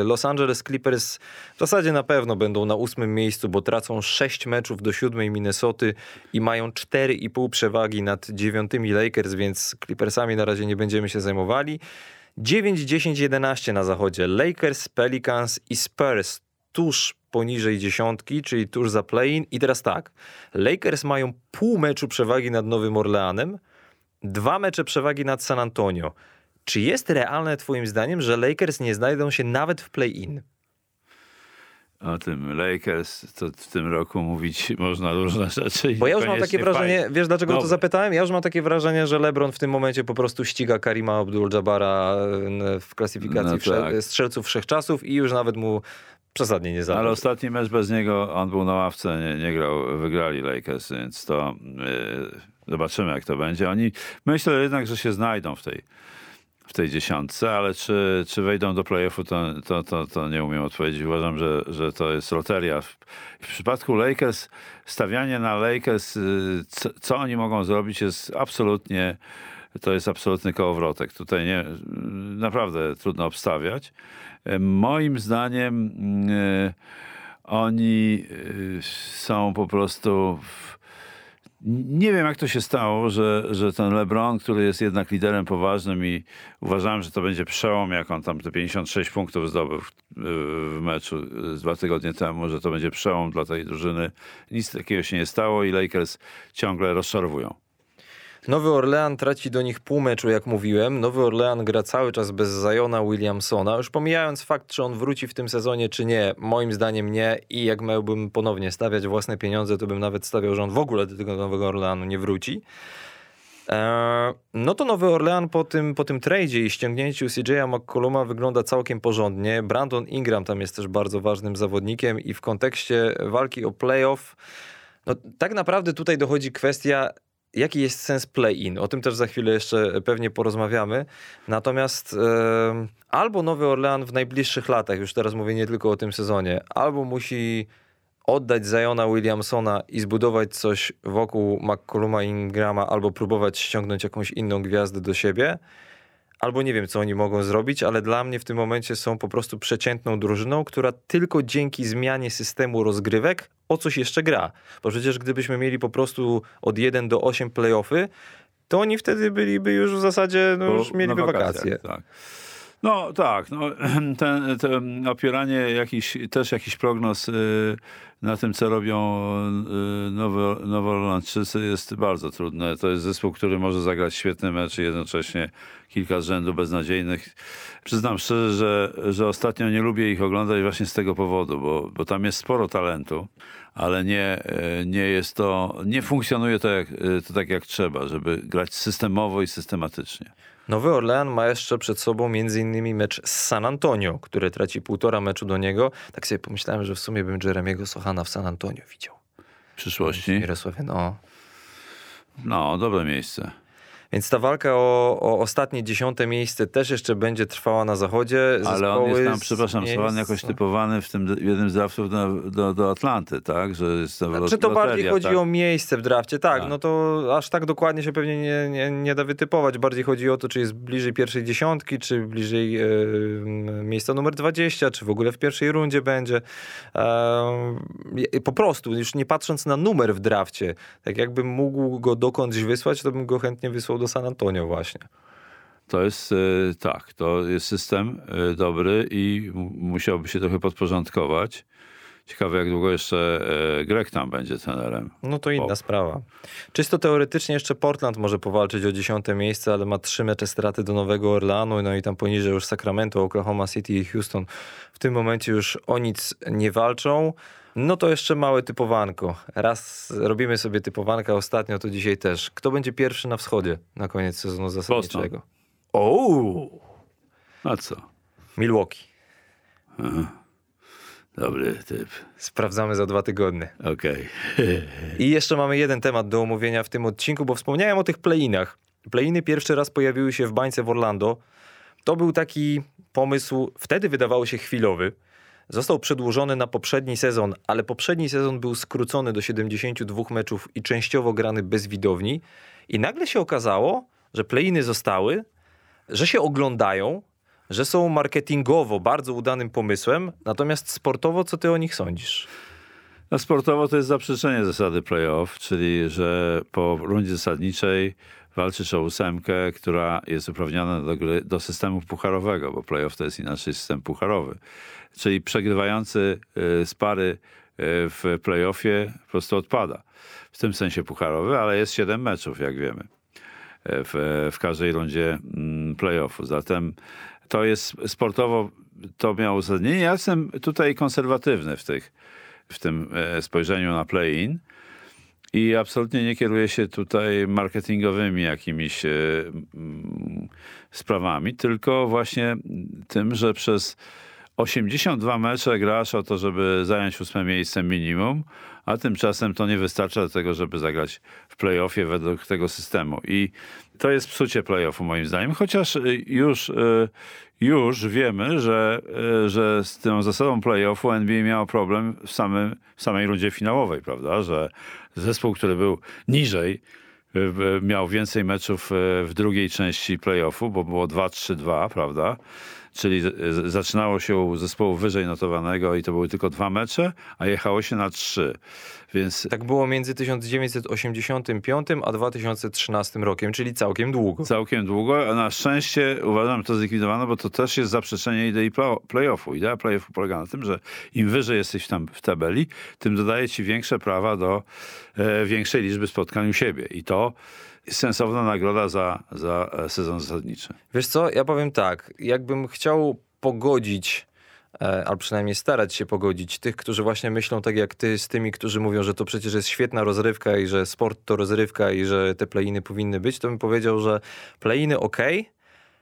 Los Angeles Clippers w zasadzie na pewno będą na 8. miejscu, bo tracą 6 meczów do 7. Minnesoty i mają 4,5 przewagi nad 9. Lakers, więc Clippersami na razie nie będziemy się zajmowali. 9, 10, 11 na zachodzie. Lakers, Pelicans i Spurs tuż poniżej 10, czyli tuż za play-in. I teraz tak, Lakers mają pół meczu przewagi nad Nowym Orleanem, 2 mecze przewagi nad San Antonio. Czy jest realne twoim zdaniem, że Lakers nie znajdą się nawet w play-in? O tym Lakers to w tym roku mówić można różne rzeczy. Bo ja już mam takie wrażenie, wiesz dlaczego to zapytałem? Ja już mam takie wrażenie, że LeBron w tym momencie po prostu ściga Karima Abdul-Jabara w klasyfikacji strzelców wszechczasów i już nawet mu przesadnie nie zabrał. Ale ostatni mecz bez niego, on był na ławce, nie grał, wygrali Lakers, więc to... Zobaczymy, jak to będzie. Oni myślę jednak, że się znajdą w tej dziesiątce, ale czy wejdą do play-offu, to nie umiem odpowiedzieć. Uważam, że to jest loteria. W przypadku Lakers, stawianie na Lakers, co oni mogą zrobić, to jest absolutny kołowrotek. Tutaj naprawdę trudno obstawiać. Moim zdaniem oni są po prostu... Nie wiem, jak to się stało, że ten LeBron, który jest jednak liderem poważnym i uważałem, że to będzie przełom, jak on tam te 56 punktów zdobył w meczu z 2 tygodnie temu, że to będzie przełom dla tej drużyny. Nic takiego się nie stało i Lakers ciągle rozczarowują. Nowy Orlean traci do nich pół meczu, jak mówiłem. Nowy Orlean gra cały czas bez Ziona Williamsona. Już pomijając fakt, czy on wróci w tym sezonie, czy nie. Moim zdaniem nie. I jak miałbym ponownie stawiać własne pieniądze, to bym nawet stawiał, że on w ogóle do tego Nowego Orleanu nie wróci. No to Nowy Orlean po tym tradzie i ściągnięciu CJ'a McColluma wygląda całkiem porządnie. Brandon Ingram tam jest też bardzo ważnym zawodnikiem i w kontekście walki o playoff, tak naprawdę tutaj dochodzi kwestia, jaki jest sens play-in? O tym też za chwilę jeszcze pewnie porozmawiamy. Natomiast albo Nowy Orlean w najbliższych latach, już teraz mówię nie tylko o tym sezonie, albo musi oddać Ziona Williamsona i zbudować coś wokół McColluma, Ingrama, albo próbować ściągnąć jakąś inną gwiazdę do siebie, albo nie wiem, co oni mogą zrobić, ale dla mnie w tym momencie są po prostu przeciętną drużyną, która tylko dzięki zmianie systemu rozgrywek o coś jeszcze gra. Bo przecież gdybyśmy mieli po prostu od 1 do 8 play-offy, to oni wtedy byliby już w zasadzie, już mieliby wakacje. Tak. No tak, no, ten opieranie jakiś prognoz na tym, co robią Nowoorleanczycy, jest bardzo trudne. To jest zespół, który może zagrać świetny mecz i jednocześnie kilka z rzędu beznadziejnych. Przyznam szczerze, że ostatnio nie lubię ich oglądać właśnie z tego powodu, bo tam jest sporo talentu, ale nie funkcjonuje to tak jak trzeba, żeby grać systemowo i systematycznie. Nowy Orlean ma jeszcze przed sobą m.in. mecz z San Antonio, który traci 1,5 meczu do niego. Tak sobie pomyślałem, że w sumie bym Jeremiego Sochana w San Antonio widział. W przyszłości? Mirosławie, no, dobre miejsce. Więc ta walka o ostatnie 10. miejsce też jeszcze będzie trwała na zachodzie. Ale on jest tam, Soran jakoś typowany w tym jednym z draftów do Atlanty, tak? Że jest to czy to bardziej chodzi o miejsce w drafcie? Tak, no to aż tak dokładnie się pewnie nie da wytypować. Bardziej chodzi o to, czy jest bliżej pierwszej dziesiątki, czy bliżej miejsca numer 20, czy w ogóle w pierwszej rundzie będzie. Po prostu, już nie patrząc na numer w drafcie, tak jakbym mógł go dokądś wysłać, to bym go chętnie wysłał do San Antonio właśnie. To jest, tak, to jest system dobry i musiałby się trochę podporządkować. Ciekawe, jak długo jeszcze Greg tam będzie trenerem. No to inna sprawa. Czysto teoretycznie jeszcze Portland może powalczyć o 10. miejsce, ale ma 3 mecze straty do Nowego Orleanu, no i tam poniżej już Sacramento, Oklahoma City i Houston. W tym momencie już o nic nie walczą. No to jeszcze małe typowanko. Raz robimy sobie typowanka ostatnio, to dzisiaj też. Kto będzie pierwszy na wschodzie na koniec sezonu zasadniczego? A co? Milwaukee. Aha. Dobry typ. Sprawdzamy za 2 tygodnie. Okej. I jeszcze mamy jeden temat do omówienia w tym odcinku, bo wspomniałem o tych play-inach. Play-iny pierwszy raz pojawiły się w bańce w Orlando. To był taki pomysł, wtedy wydawało się chwilowy. Został przedłużony na poprzedni sezon, ale poprzedni sezon był skrócony do 72 meczów i częściowo grany bez widowni. I nagle się okazało, że play-iny zostały, że się oglądają, że są marketingowo bardzo udanym pomysłem, natomiast sportowo co ty o nich sądzisz? No sportowo to jest zaprzeczenie zasady play-off, czyli że po rundzie zasadniczej walczysz o 8, która jest uprawniona do systemu pucharowego, bo play-off to jest inaczej system pucharowy. Czyli przegrywający z pary w play-offie po prostu odpada. W tym sensie pucharowy, ale jest 7 meczów, jak wiemy, w każdej rundzie play-offu. Zatem to jest sportowo, to miało uzasadnienie. Ja jestem tutaj konserwatywny w tym spojrzeniu na play-in i absolutnie nie kieruję się tutaj marketingowymi jakimiś sprawami, tylko właśnie tym, że przez 82 mecze grasz o to, żeby zająć 8 miejsce minimum, a tymczasem to nie wystarcza do tego, żeby zagrać w play-offie według tego systemu. I to jest psucie play-offu moim zdaniem, chociaż już wiemy, że z tą zasadą play-offu NBA miało problem w samej rundzie finałowej, prawda? Że zespół, który był niżej, miał więcej meczów w drugiej części play-offu, bo było 2-3-2, prawda? Czyli zaczynało się u zespołu wyżej notowanego i to były tylko 2 mecze, a jechało się na 3. Więc... Tak było między 1985 a 2013 rokiem, czyli całkiem długo. Całkiem długo. Na szczęście uważam, to zlikwidowano, bo to też jest zaprzeczenie idei play-offu. Idea play-offu polega na tym, że im wyżej jesteś tam w tabeli, tym dodaje ci większe prawa do większej liczby spotkań u siebie. I to sensowna nagroda za sezon zasadniczy. Wiesz co, ja powiem tak, jakbym chciał pogodzić, albo przynajmniej starać się pogodzić tych, którzy właśnie myślą tak jak ty, z tymi, którzy mówią, że to przecież jest świetna rozrywka i że sport to rozrywka i że te play-iny powinny być, to bym powiedział, że play-iny okej,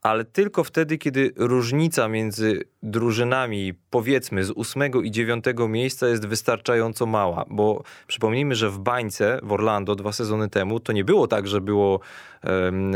ale tylko wtedy, kiedy różnica między drużynami, powiedzmy, z 8. i 9. miejsca jest wystarczająco mała. Bo przypomnijmy, że w bańce w Orlando 2 sezony temu to nie było tak, że było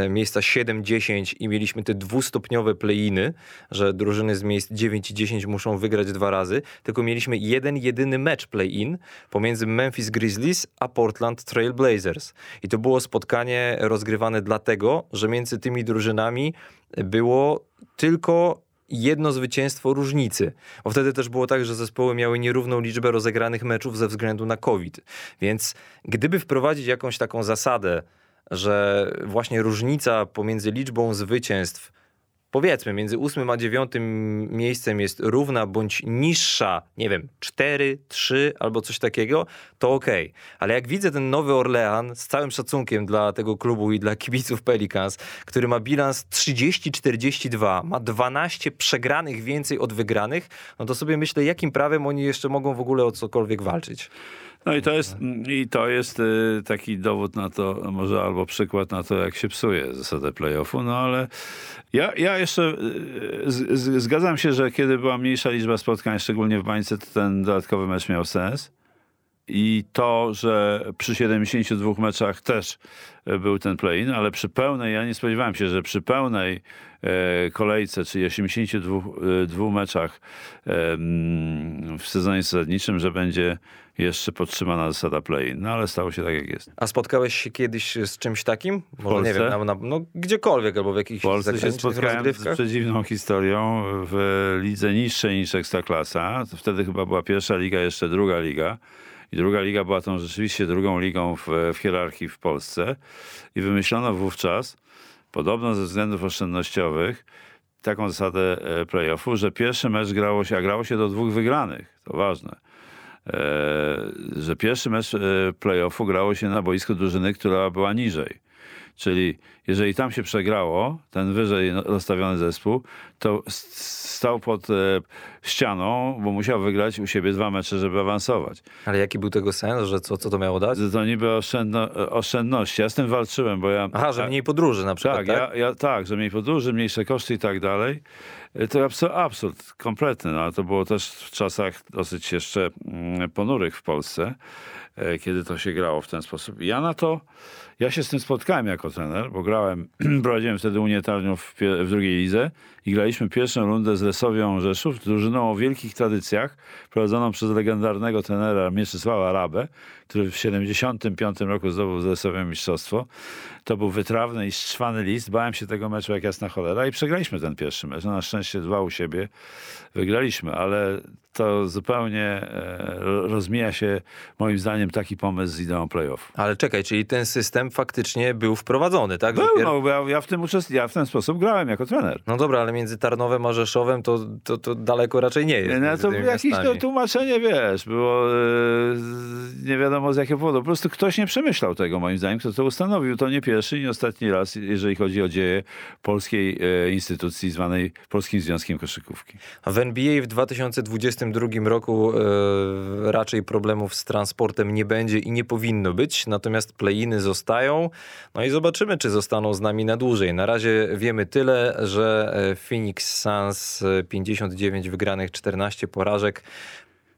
miejsca 7-10 i mieliśmy te 2-stopniowe play-iny, że drużyny z miejsc 9 i 10 muszą wygrać 2 razy, tylko mieliśmy 1 jedyny mecz play-in pomiędzy Memphis Grizzlies a Portland Trail Blazers. I to było spotkanie rozgrywane dlatego, że między tymi drużynami było tylko 1 zwycięstwo różnicy. Bo wtedy też było tak, że zespoły miały nierówną liczbę rozegranych meczów ze względu na COVID. Więc gdyby wprowadzić jakąś taką zasadę, że właśnie różnica pomiędzy liczbą zwycięstw powiedzmy między 8 a 9 miejscem jest równa bądź niższa, nie wiem, 4, 3 albo coś takiego, to okej. Ale jak widzę ten Nowy Orlean, z całym szacunkiem dla tego klubu i dla kibiców Pelicans, który ma bilans 30-42, ma 12 przegranych więcej od wygranych, no to sobie myślę, jakim prawem oni jeszcze mogą w ogóle o cokolwiek walczyć. No i to jest taki dowód na to, może albo przykład na to, jak się psuje zasadę play-offu, no ale ja jeszcze zgadzam się, że kiedy była mniejsza liczba spotkań, szczególnie w bańce, to ten dodatkowy mecz miał sens. I to, że przy 72 meczach też był ten play-in, ale przy pełnej, ja nie spodziewałem się, że przy pełnej kolejce, czyli 82 meczach w sezonie zasadniczym, że będzie jeszcze podtrzymana zasada play-in. No ale stało się tak, jak jest. A spotkałeś się kiedyś z czymś takim? Może Polsce? Nie wiem, no gdziekolwiek albo w jakichś zagranicznych rozgrywkach. W Polsce się spotkałem z przedziwną historią w lidze niższej niż Ekstraklasa. Wtedy chyba była pierwsza liga, jeszcze druga liga. I druga liga była tą rzeczywiście drugą ligą w hierarchii w Polsce. I wymyślono wówczas, podobno ze względów oszczędnościowych, taką zasadę play-offu, że pierwszy mecz grało się do 2 wygranych. To ważne. Że pierwszy mecz play-offu grało się na boisku drużyny, która była niżej. Czyli jeżeli tam się przegrało, ten wyżej rozstawiony zespół, to stał pod ścianą, bo musiał wygrać u siebie 2 mecze, żeby awansować. Ale jaki był tego sens, że co to miało dać? Że to niby oszczędności. Ja z tym walczyłem, bo ja... Aha, że mniej podróży na przykład, tak? Tak, że mniej podróży, mniejsze koszty i tak dalej. To absurd kompletny, no, ale to było też w czasach dosyć jeszcze ponurych w Polsce, kiedy to się grało w ten sposób. Ja się z tym spotkałem jako trener, bo prowadziłem wtedy Unię Tarnów w drugiej lidze i graliśmy pierwszą rundę z Lesowią Rzeszów, drużyną o wielkich tradycjach, prowadzoną przez legendarnego trenera Mieczysława Rabę, który w 75 roku zdobył z Lesowią mistrzostwo. To był wytrawny i szczwany list. Bałem się tego meczu jak jasna cholera i przegraliśmy ten pierwszy mecz. No, na szczęście 2 u siebie wygraliśmy, ale to zupełnie rozmija się moim zdaniem taki pomysł z ideą play-off. Ale czekaj, czyli ten system faktycznie był wprowadzony, tak? Ja w ten sposób grałem jako trener. No dobra, ale między Tarnowem a Rzeszowem to daleko raczej nie jest. No to jakieś tłumaczenie, wiesz, było nie wiadomo z jakiego powodu. Po prostu ktoś nie przemyślał tego, moim zdaniem, kto to ustanowił. To nie pierwszy i ostatni raz, jeżeli chodzi o dzieje polskiej instytucji zwanej Polskim Związkiem Koszykówki. A w NBA w 2022 roku raczej problemów z transportem nie będzie i nie powinno być, natomiast play-iny zostają. No i zobaczymy, czy zostaną z nami na dłużej. Na razie wiemy tyle, że Phoenix Suns 59 wygranych, 14 porażek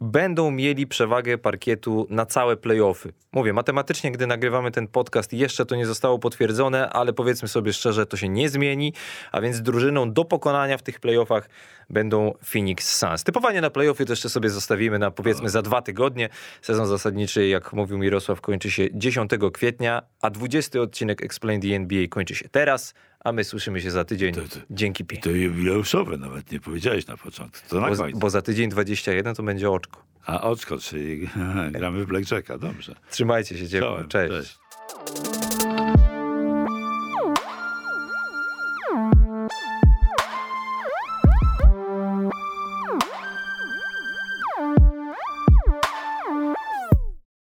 będą mieli przewagę parkietu na całe play-offy. Mówię, matematycznie, gdy nagrywamy ten podcast, jeszcze to nie zostało potwierdzone, ale powiedzmy sobie szczerze, to się nie zmieni, a więc drużyną do pokonania w tych play-offach będą Phoenix Suns. Typowanie na play-offy to jeszcze sobie zostawimy na, powiedzmy, za 2 tygodnie. Sezon zasadniczy, jak mówił Mirosław, kończy się 10 kwietnia, a 20 odcinek Explain the NBA kończy się teraz. A my słyszymy się za tydzień. Dzięki pięknie. To jubileuszowe nawet nie powiedziałeś na początku. To na końcu. Bo za tydzień 21 to będzie oczko. A oczko, czyli gramy w blackjacka, dobrze. Trzymajcie się ciepło. Cześć.